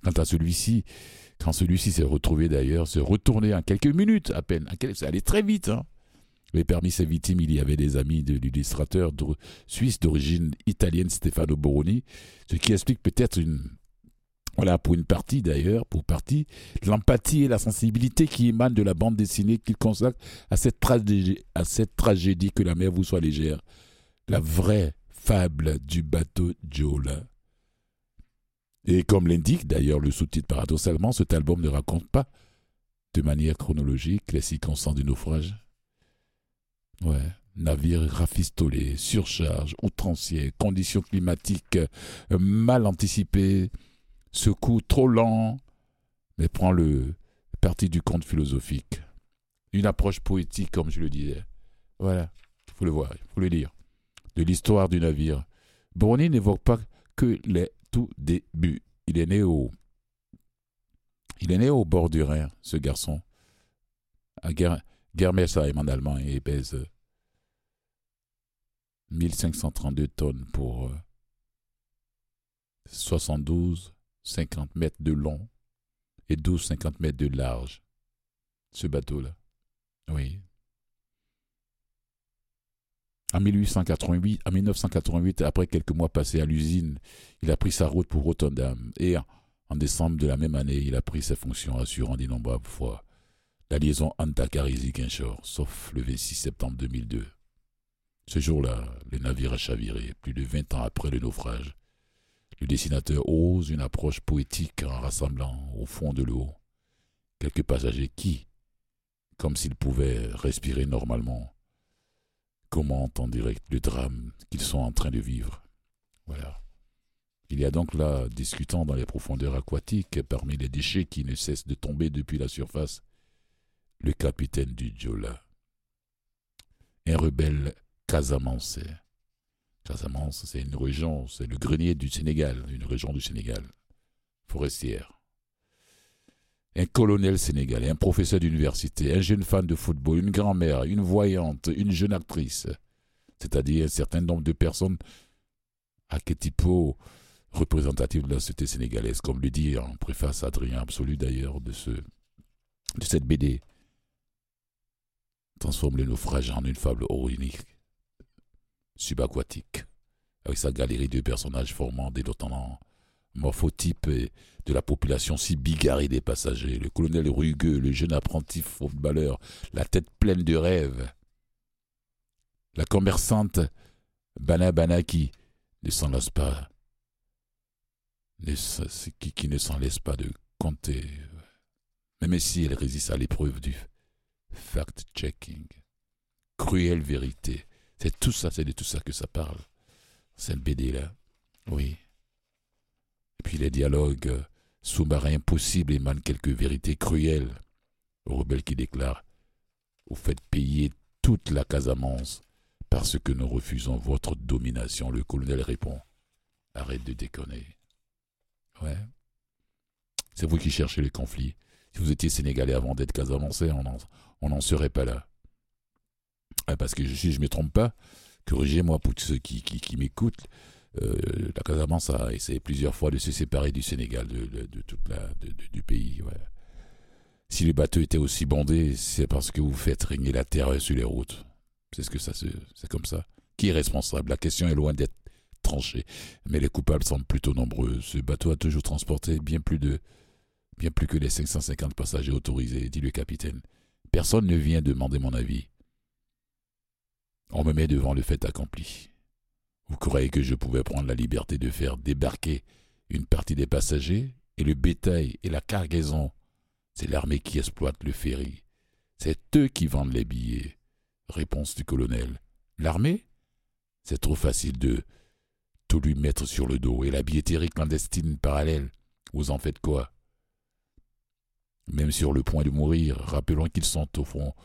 Quant à celui-ci, quand celui-ci s'est retrouvé d'ailleurs, se retourner en quelques minutes à peine, ça allait très vite. Hein. Mais parmi ses victimes, il y avait des amis de l'illustrateur suisse d'origine italienne Stefano Boroni, ce qui explique peut-être pour partie, l'empathie et la sensibilité qui émanent de la bande dessinée qu'il consacre à cette tragédie que la mer vous soit légère. La vraie fable du bateau Joola. Et comme l'indique d'ailleurs le sous-titre paradoxalement, cet album ne raconte pas de manière chronologique les circonstances du naufrage. Ouais, navire rafistolé, surcharge, outrancier, conditions climatiques mal anticipées, secours trop lent, mais prend le parti du conte philosophique. Une approche poétique, comme je le disais. Voilà, il faut le voir, il faut le lire. De l'histoire du navire. Boroni n'évoque pas que les tout débuts. Il est né au bord du Rhin, ce garçon. À Germersheim en allemand, et pèse 1532 tonnes pour 72,50 mètres de long et 12,50 mètres de large. Ce bateau-là. Oui. En 1988, après quelques mois passés à l'usine, il a pris sa route pour Rotterdam. Et en décembre de la même année, il a pris ses fonctions assurant d'innombrables fois la liaison Antakari-Ziguinchor, sauf le 26 septembre 2002. Ce jour-là, le navire a chaviré, plus de 20 ans après le naufrage. Le dessinateur ose une approche poétique en rassemblant au fond de l'eau quelques passagers qui, comme s'ils pouvaient respirer normalement, commentent en direct le drame qu'ils sont en train de vivre. Voilà. Il y a donc là, discutant dans les profondeurs aquatiques, parmi les déchets qui ne cessent de tomber depuis la surface, le capitaine du Joola, un rebelle casamançais. Casamance, c'est une région, c'est le grenier du Sénégal, une région du Sénégal, forestière. Un colonel sénégalais, un professeur d'université, un jeune fan de football, une grand-mère, une voyante, une jeune actrice, c'est-à-dire un certain nombre de personnes archétypaux représentatives de la société sénégalaise, comme le dit en préface Adrien Absolu d'ailleurs de cette BD, transforme le naufrage en une fable orinique, subaquatique, avec sa galerie de personnages formant des lieutenants morphotype de la population si bigarrée des passagers, le colonel rugueux, le jeune apprenti footballeur, la tête pleine de rêves, la commerçante Bana qui ne s'en lasse pas, qui ne s'en laisse pas de compter, même si elle résiste à l'épreuve du fact-checking. Cruelle vérité. C'est de tout ça que ça parle. Cette BD-là. Oui. Puis les dialogues sous-marins impossibles émanent quelques vérités cruelles aux rebelles qui déclarent « Vous faites payer toute la Casamance parce que nous refusons votre domination. » Le colonel répond « Arrête de déconner. » Ouais. C'est vous qui cherchez les conflits. Si vous étiez Sénégalais avant d'être Casamancais, on n'en serait pas là. Parce que si je ne me trompe pas, corrigez-moi pour ceux qui m'écoutent, la Casamance a essayé plusieurs fois de se séparer du Sénégal, du pays. Ouais. Si le bateau était aussi bondé, c'est parce que vous faites régner la terreur sur les routes. C'est comme ça. Qui est responsable ? La question est loin d'être tranchée, mais les coupables semblent plutôt nombreux. Ce bateau a toujours transporté bien plus de Bien plus que les 550 passagers autorisés, dit le capitaine. Personne ne vient demander mon avis. On me met devant le fait accompli. Vous croyez que je pouvais prendre la liberté de faire débarquer une partie des passagers et le bétail et la cargaison? C'est l'armée qui exploite le ferry. C'est eux qui vendent les billets. Réponse du colonel. L'armée? C'est trop facile de tout lui mettre sur le dos et la billetterie clandestine parallèle. Vous en faites quoi? Même sur le point de mourir, rappelons qu'ils sont au front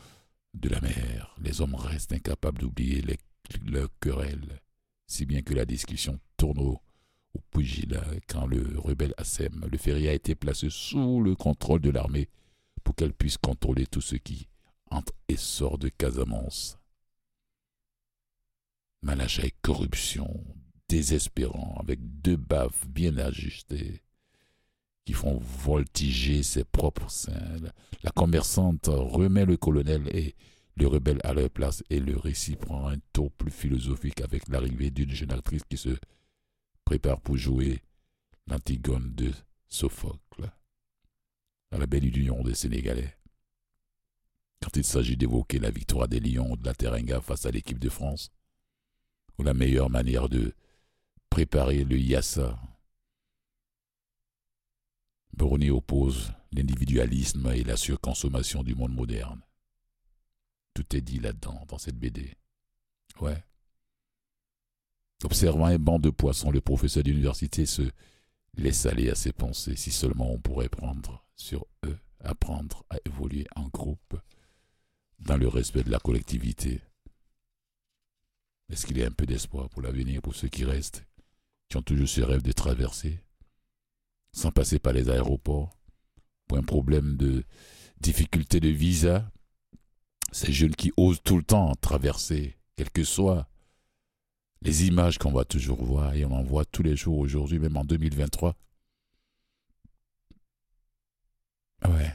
de la mer. Les hommes restent incapables d'oublier leurs querelles, si bien que la discussion tourne au pugilat quand le rebelle Assem, le ferry a été placé sous le contrôle de l'armée pour qu'elle puisse contrôler tout ce qui entre et sort de Casamance. Malacha et corruption, désespérant, avec deux baffes bien ajustées, qui font voltiger ses propres seins. La commerçante remet le colonel et le rebelle à leur place et le récit prend un tour plus philosophique avec l'arrivée d'une jeune actrice qui se prépare pour jouer l'Antigone de Sophocle à la Belle Union des Sénégalais. Quand il s'agit d'évoquer la victoire des Lions de la Teranga face à l'équipe de France, ou la meilleure manière de préparer le Yassa, Boroni oppose l'individualisme et la surconsommation du monde moderne. Tout est dit là-dedans, dans cette BD. Ouais. Observant un banc de poissons, le professeur d'université se laisse aller à ses pensées. Si seulement on pourrait prendre sur eux, apprendre à évoluer en groupe dans le respect de la collectivité. Est-ce qu'il y a un peu d'espoir pour l'avenir, pour ceux qui restent, qui ont toujours ce rêve de traverser sans passer par les aéroports, pour un problème de difficulté de visa? Ces jeunes qui osent tout le temps traverser, quelles que soient les images qu'on va toujours voir, et on en voit tous les jours aujourd'hui, même en 2023. Ouais.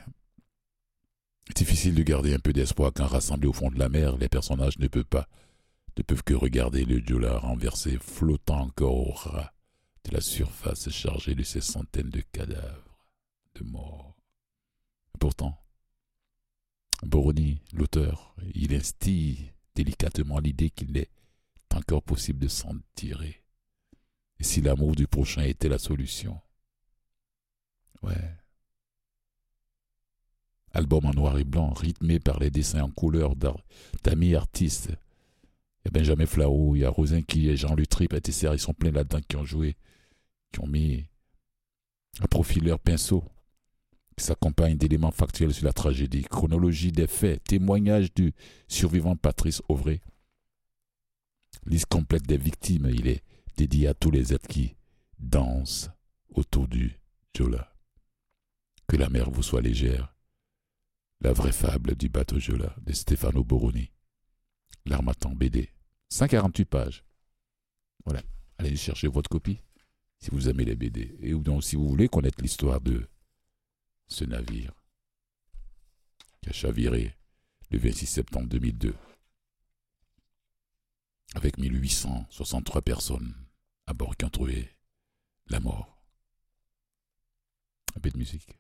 Difficile de garder un peu d'espoir quand, rassemblés au fond de la mer, les personnages ne peuvent que regarder le Joola renversé, flottant encore au ras de la surface chargée de ces centaines de cadavres, de morts. Pourtant, Boroni, l'auteur, il instille délicatement l'idée qu'il est encore possible de s'en tirer. Et si l'amour du prochain était la solution? Ouais. Album en noir et blanc, rythmé par les dessins en couleur d'amis artistes. Il y a Benjamin Flao, il y a Rosinki et Jean Lutrip, etc. Ils sont pleins là-dedans qui ont joué, qui ont mis à profit leur pinceau, qui s'accompagne d'éléments factuels sur la tragédie, chronologie des faits, témoignage du survivant Patrice Auvray. Liste complète des victimes, il est dédié à tous les êtres qui dansent autour du Joola. Que la mer vous soit légère. La vraie fable du bateau Joola de Stefano Boroni. L'Armatan BD. 148 pages. Voilà. Allez chercher votre copie si vous aimez les BD. Et ou donc si vous voulez connaître l'histoire de ce navire qui a chaviré le 26 septembre 2002. Avec 1863 personnes à bord qui ont trouvé la mort. Un peu de musique.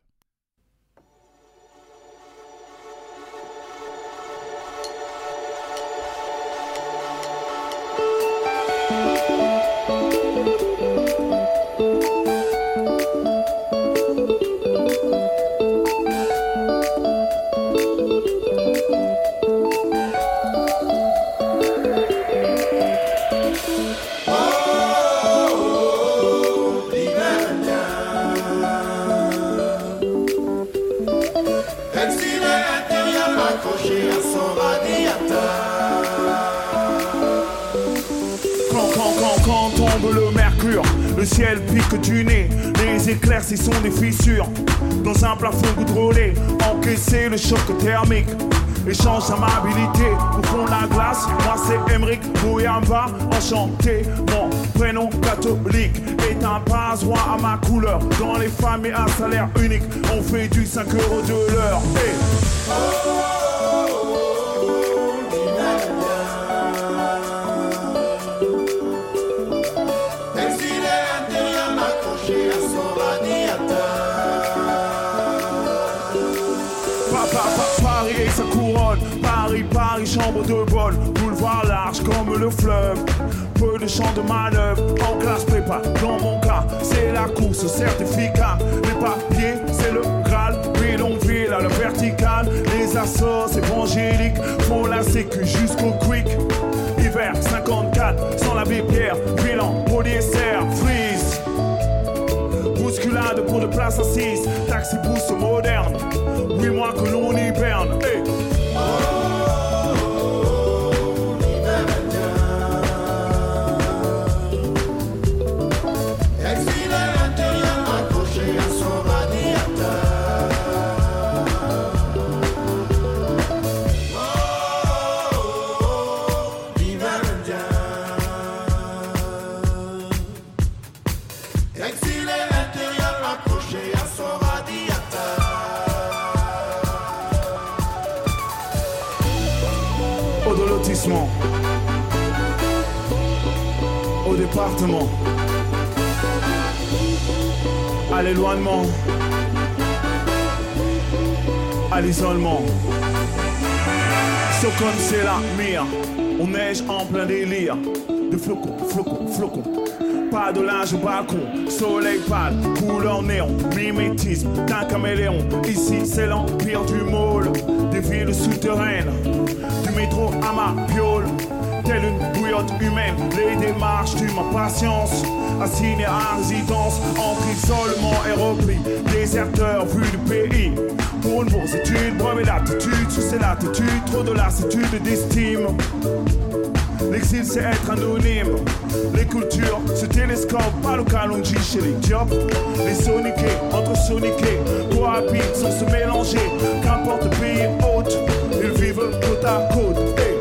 Le ciel pique du nez, les éclairs s'y sont des fissures. Dans un plafond goudrolé, encaisser le choc thermique. Échange d'amabilité, au fond de la glace, moi c'est Emeric Bouyamba. Enchanté, mon prénom catholique est un passe-roi à ma couleur. Dans les familles à salaire unique, on fait du 5 € de l'heure. Hey. Oh. Trop de vol, boulevard large comme le fleuve. Peu de champs de manœuvre, en classe prépa. Dans mon cas, c'est la course, certificat. Les papiers, c'est le Graal. Bidonville à la verticale. Les assos évangéliques font la sécu jusqu'au quick. Hiver 54, sans la bière, bilan, polyester, freeze. Bousculade pour de place assise, taxi boost moderne. 8 mois que l'on hiberne. Hey. Au département, à l'éloignement, à l'isolement. So comme c'est la mire, on neige en plein délire. De flocons, flocons, flocons. Pas de linge au balcon, soleil pâle, couleur néon, mimétisme d'un caméléon. Ici c'est l'empire du môle, des villes souterraines, du métro à ma piole. Telle une bouillotte humaine, les démarches d'une impatience, assignées à résidence, entre isolement et repli, déserteur vu du pays. Pour une bourse étude, brevet d'aptitude, sous ses latitudes, trop de lassitude et d'estime. L'exil c'est être anonyme. Les cultures se télescopent par le Kalonji chez les Diop. Les soniqués, entre soniqués, cohabitent sans se mélanger. Qu'importe le pays hôte, ils vivent côte à côte. Hey.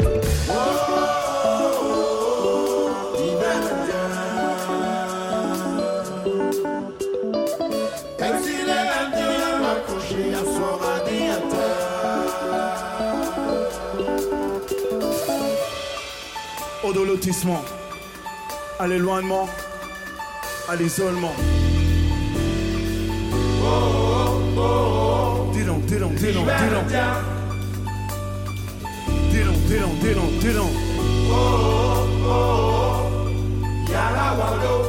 Au lotissement, à l'éloignement, à l'isolement. Oh, oh, oh, oh. Dis donc. Oh, oh, oh, oh. Yala walo.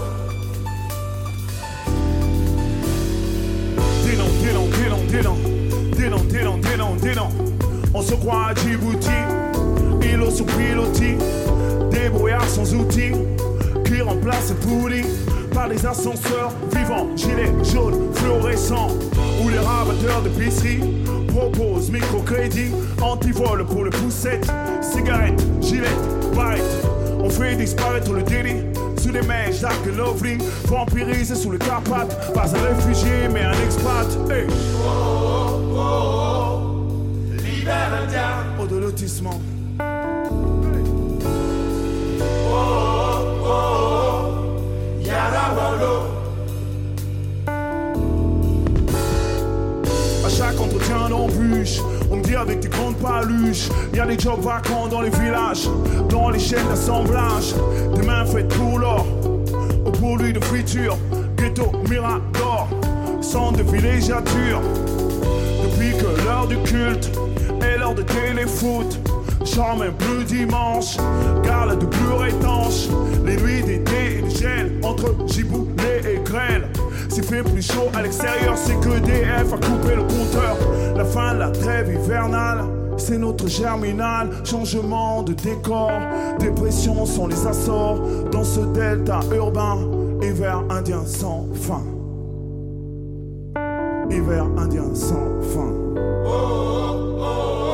Dis donc. On se croit à Djibouti, îlot sous pilotis. Débrouillard sans outils, qui remplace les poulies par des ascenseurs vivants, gilets jaunes, fluorescents, où les rabatteurs de pisserie proposent microcrédit, antivol pour les poussettes, cigarettes, gilets, barrettes. On fait disparaître le délit, sous les mèches d'arc et lovely, vampirisé sous les Carpates, pas un réfugié mais un expat. Hey. Oh, oh, oh, oh, l'hiver indien, au de lotissement. À chaque entretien d'embûche, on me dit avec des grandes paluches. Il y a des jobs vacants dans les villages, dans les chaînes d'assemblage. Des mains faites pour l'or, ou pour lui de friture. Ghetto, Mirador, centre de villégiature. Depuis que l'heure du culte est l'heure de téléfoot. Charme un bleu dimanche, garde de bleu étanche. Les nuits d'été et de gel, entre giboulées et grêle. S'il fait plus chaud à l'extérieur, c'est que DF a coupé le compteur. La fin de la trêve hivernale, c'est notre germinal. Changement de décor, dépression sont les Açores. Dans ce delta urbain, hiver indien sans fin. Hiver indien sans fin. Oh, oh, oh.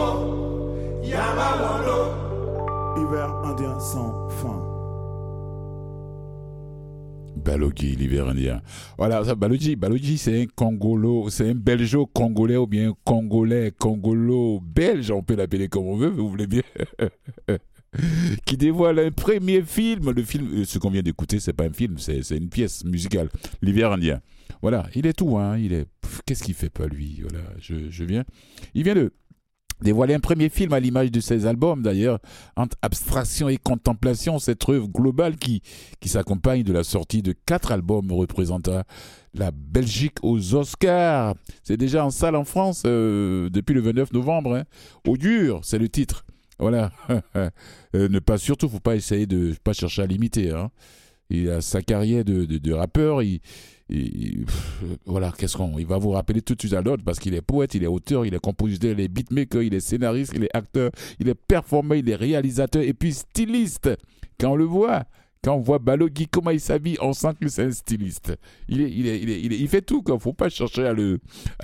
Hiver indien sans fin. Baloji, l'hiver indien. Voilà, ça, Baloji, c'est un Congolo, c'est un Belgeo-Congolais ou bien Congolais, Congolo-Belge, on peut l'appeler comme on veut, vous voulez bien. Qui dévoile un premier film. Le film, ce qu'on vient d'écouter, c'est pas un film, c'est une pièce musicale. L'hiver indien. Voilà, il est tout, hein. Il est. Qu'est-ce qu'il fait pas lui. Voilà, je viens. Il vient de dévoiler un premier film à l'image de ses albums d'ailleurs, entre abstraction et contemplation, cette œuvre globale qui s'accompagne de la sortie de 4 albums représentant la Belgique aux Oscars. C'est déjà en salle en France depuis le 29 novembre. Hein. Augure, c'est le titre. Voilà. Surtout, faut pas essayer de pas chercher à l'imiter. Hein. Il a sa carrière de rappeur. Voilà, qu'est-ce qu'on... Il va vous rappeler tout de suite à l'autre parce qu'il est poète, il est auteur, il est compositeur, il est beatmaker, il est scénariste, il est acteur, il est performeur, il est réalisateur et puis styliste. Quand on le voit, quand on voit Baloji, comment il s'habille, on sent que c'est un styliste. Il fait tout, il ne faut pas chercher à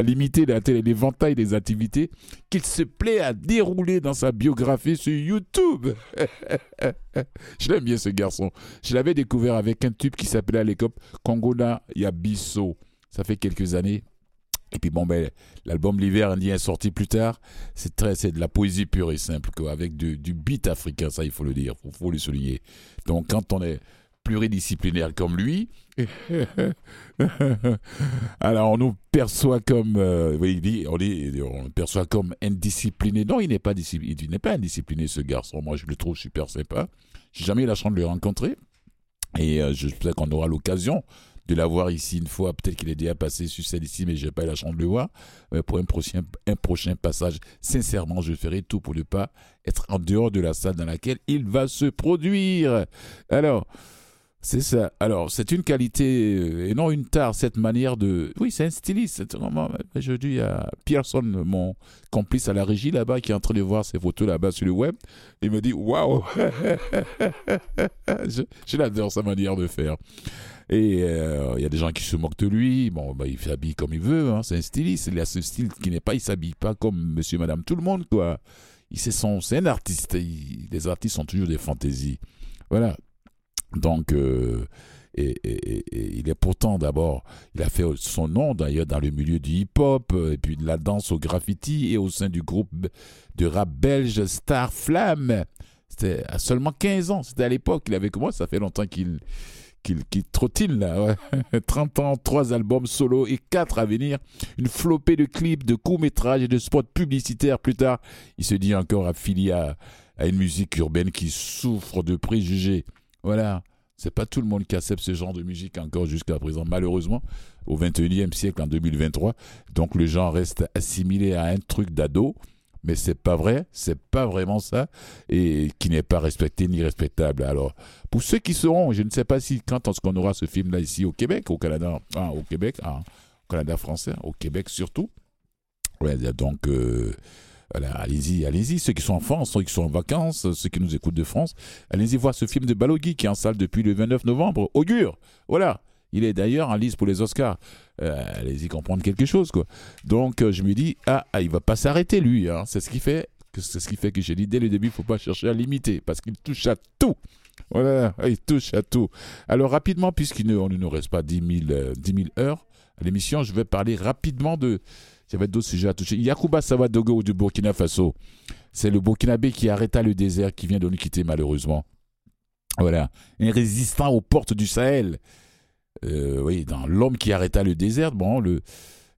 limiter l'éventail des activités qu'il se plaît à dérouler dans sa biographie sur YouTube. Je l'aime bien ce garçon. Je l'avais découvert avec un tube qui s'appelait à l'époque Kongola Yabiso. Ça fait quelques années. Et puis bon, ben, l'album L'Hiver Indien est sorti plus tard. C'est de la poésie pure et simple, quoi, avec du beat africain, ça il faut le dire, il faut le souligner. Donc quand on est pluridisciplinaire comme lui, alors on nous perçoit comme, on perçoit comme indiscipliné. Non, il n'est pas indiscipliné ce garçon, moi je le trouve super sympa. J'ai jamais eu la chance de le rencontrer et je sais qu'on aura l'occasion de l'avoir ici une fois, peut-être qu'il est déjà passé sur celle ici, mais je n'ai pas eu la chance de le voir. Mais pour un prochain passage, sincèrement, je ferai tout pour ne pas être en dehors de la salle dans laquelle il va se produire. Alors, c'est ça. Alors, c'est une qualité et non une tare, cette manière de... Oui, c'est un styliste. C'est vraiment... Je dis à Pearson, mon complice à la régie là-bas, qui est en train de voir ses photos là-bas sur le web. Il me dit, waouh. Je l'adore, sa manière de faire. Et il y a des gens qui se moquent de lui. Bon, bah, il s'habille comme il veut, hein. C'est un styliste. Il a ce style qui n'est pas... Il ne s'habille pas comme monsieur, madame, tout le monde, quoi. C'est un artiste. Les artistes sont toujours des fantaisies. Voilà. Donc, il est pourtant d'abord... Il a fait son nom, d'ailleurs, dans le milieu du hip-hop, et puis de la danse au graffiti, et au sein du groupe de rap belge Star Flamme. C'était à seulement 15 ans. C'était à l'époque. Il avait commencé. Ça fait longtemps qu'il trottine là, ouais. 30 ans, 3 albums solo et 4 à venir, une flopée de clips, de courts-métrages et de spots publicitaires. Plus tard, il se dit encore affilié à une musique urbaine qui souffre de préjugés. Voilà, c'est pas tout le monde qui accepte ce genre de musique encore jusqu'à présent, malheureusement, au 21e siècle, en 2023. Donc le genre reste assimilé à un truc d'ado, mais c'est pas vrai, c'est pas vraiment ça, et qui n'est pas respecté ni respectable. Alors, pour ceux qui seront, je ne sais pas si quand on aura ce film-là ici au Québec, au Canada français, au Québec surtout. Ouais, donc, voilà, allez-y, ceux qui sont en France, ceux qui sont en vacances, ceux qui nous écoutent de France, allez-y voir ce film de Baloji qui est en salle depuis le 29 novembre, Augure, voilà. Il est d'ailleurs en lice pour les Oscars. Allez-y comprendre quelque chose, quoi. Donc, je me dis, il ne va pas s'arrêter, lui. Hein. C'est ce qui fait que j'ai dit dès le début, il ne faut pas chercher à l'imiter, parce qu'il touche à tout. Voilà, il touche à tout. Alors, rapidement, puisqu'on ne nous reste pas 10 000 heures à l'émission, je vais parler rapidement de... J'avais d'autres sujets à toucher. Yacouba Sawadogo du Burkina Faso. C'est le Burkinabé qui arrêta le désert, qui vient de nous quitter, malheureusement. Voilà. Un résistant aux portes du Sahel. Oui, dans L'Homme qui arrêta le désert, bon,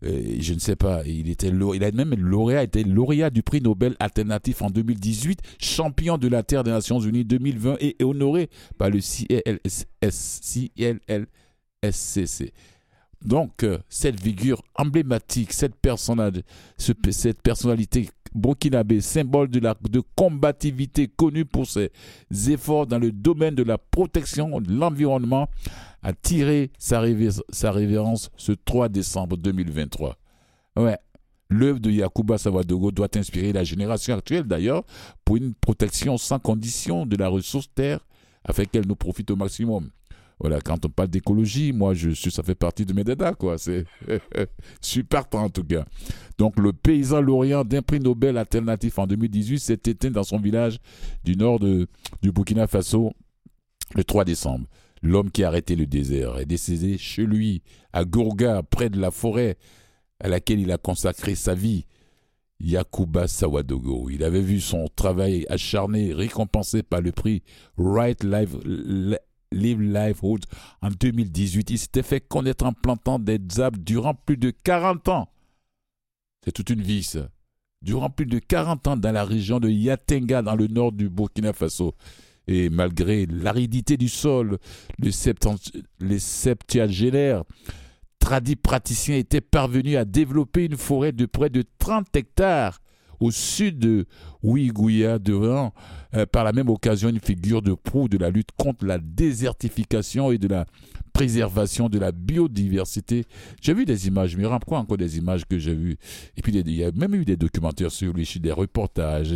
je ne sais pas, il a été lauréat du prix Nobel alternatif en 2018, champion de la Terre des Nations Unies 2020 et honoré par le CLSCC. Donc, cette figure emblématique, cette personnalité burkinabé, symbole de combativité, connu pour ses efforts dans le domaine de la protection de l'environnement, a tiré sa révérence ce 3 décembre 2023. Ouais. L'œuvre de Yacouba Sawadogo doit inspirer la génération actuelle d'ailleurs pour une protection sans condition de la ressource terre afin qu'elle nous profite au maximum. Voilà, quand on parle d'écologie, moi, ça fait partie de mes dadas, quoi. Je suis partant, en tout cas. Donc, le paysan lauréat d'un prix Nobel alternatif en 2018 s'est éteint dans son village du nord du Burkina Faso le 3 décembre. L'homme qui a arrêté le désert est décédé chez lui, à Gourga, près de la forêt à laquelle il a consacré sa vie. Yacouba Sawadogo. Il avait vu son travail acharné récompensé par le prix Right Live Livelihood en 2018. Il s'était fait connaître en plantant des arbres durant plus de 40 ans. C'est toute une vie, ça. Durant plus de 40 ans dans la région de Yatenga, dans le nord du Burkina Faso. Et malgré l'aridité du sol, les septuagénaires tradis praticiens étaient parvenus à développer une forêt de près de 30 hectares au sud de Ouïgouya, devant, par la même occasion, une figure de proue de la lutte contre la désertification et de la préservation de la biodiversité. J'ai vu des images, mais il encore des images que j'ai vues. Et puis, il y a même eu des documentaires sur lui, des reportages.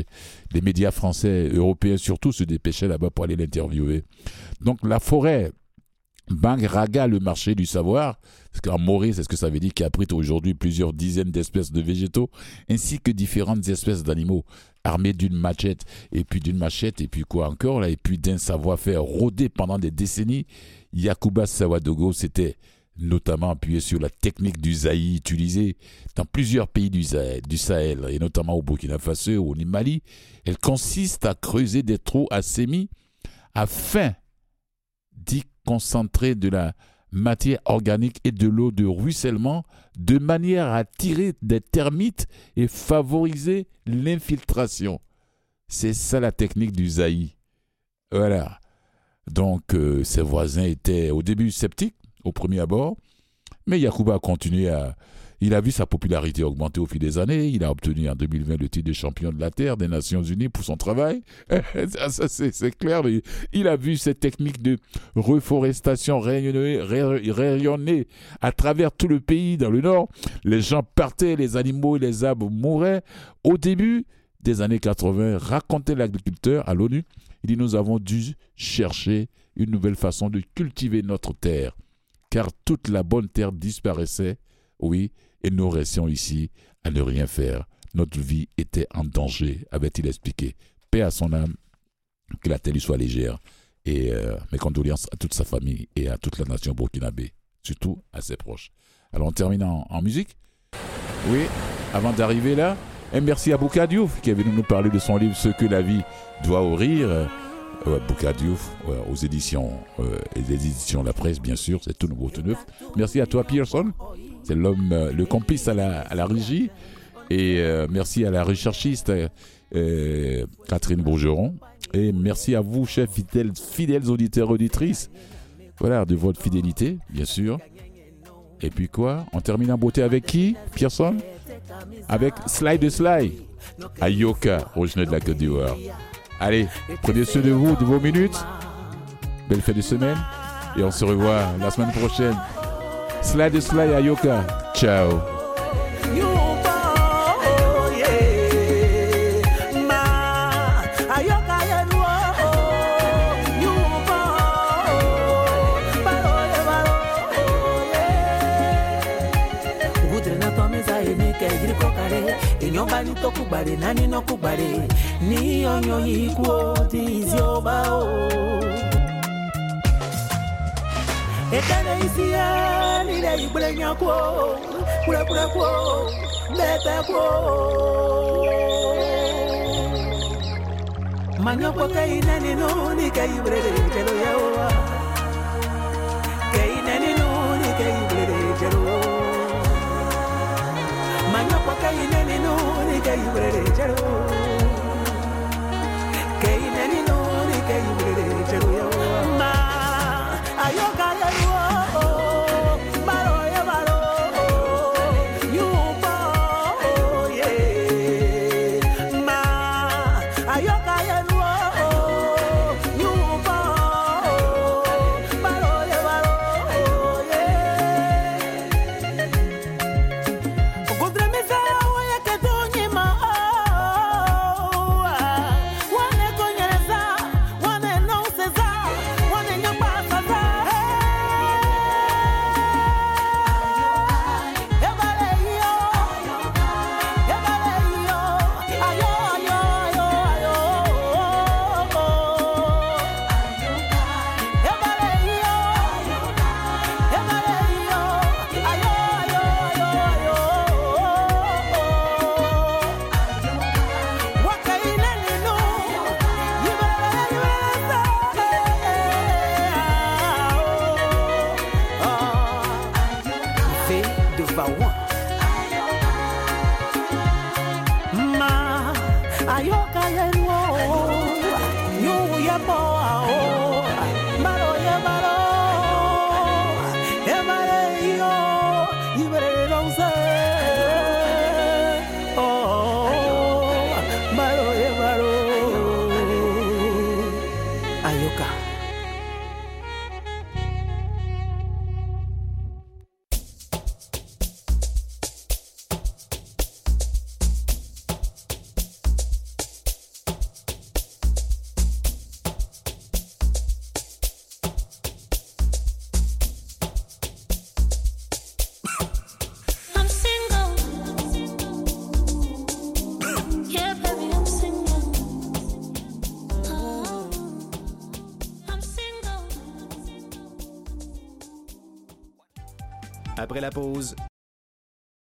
Les médias français, européens surtout, se dépêchaient là-bas pour aller l'interviewer. Donc, la forêt, Bangraga, le marché du savoir, parce qu'en Maurice, c'est ce que ça veut dire, qui abrite aujourd'hui plusieurs dizaines d'espèces de végétaux, ainsi que différentes espèces d'animaux, armés d'une machette, et puis quoi encore, là, et puis d'un savoir-faire rodé pendant des décennies. Yacouba Sawadogo s'était notamment appuyé sur la technique du zaï utilisée dans plusieurs pays du Sahel, et notamment au Burkina Faso, au Mali. Elle consiste à creuser des trous à semis afin d'y concentrer de la matière organique et de l'eau de ruissellement de manière à attirer des termites et favoriser l'infiltration. C'est ça la technique du zaï. Voilà. Donc ses voisins étaient au début sceptiques, au premier abord, mais Yacouba a continué à... Il a vu sa popularité augmenter au fil des années. Il a obtenu en 2020 le titre de champion de la Terre des Nations Unies pour son travail. Ça, c'est clair. Mais il a vu cette technique de reforestation rayonner à travers tout le pays. Dans le nord, les gens partaient, les animaux et les arbres mouraient. Au début des années 80, racontait l'agriculteur à l'ONU, il dit « Nous avons dû chercher une nouvelle façon de cultiver notre terre, car toute la bonne terre disparaissait. Oui, et nous restions ici à ne rien faire. Notre vie était en danger, avait-il expliqué. Paix à son âme, que la terre lui soit légère. Et mes condoléances à toute sa famille et à toute la nation burkinabé, surtout à ses proches. » Alors on termine en musique. Oui, avant d'arriver là, et merci à Boucar Diouf qui est venu nous parler de son livre « Ce que la vie doit au rire ». Boucar Diouf, aux éditions les éditions La Presse, bien sûr, c'est tout nouveau, tout neuf. Merci à toi, Pearson, c'est l'homme, le complice à la régie, et merci à la recherchiste Catherine Bourgeron, et merci à vous, chers fidèles auditeurs, auditrices, voilà, de votre fidélité, bien sûr. Et puis quoi, on termine en beauté avec qui, Pearson? Avec Sly de Sly, à Yoka, originaire de la Côte d'Ivoire. Allez, prenez soin de vous, de vos minutes. Belle fête de semaine. Et on se revoit la semaine prochaine. Slide slide à Yoka. Ciao. Nyomba ni tokubare nani no kubare ni onyo ikuo tizobao Ekana isia ni le ibule nyako kula kula ko leta ko Manyoko kai nani no ni kai ibule telo yaoa Kai nani no ni kai ibule telo Oh, Après la pause,